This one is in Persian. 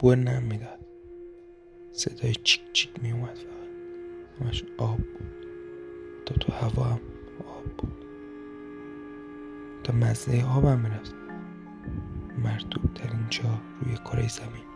بو نمیداد، صدای چیک چیک می اومد، فقط همش آب بود، تو هوا هم آب بود، تا مزه آب هم میرفت. مرطوب ترین جا روی کره زمین.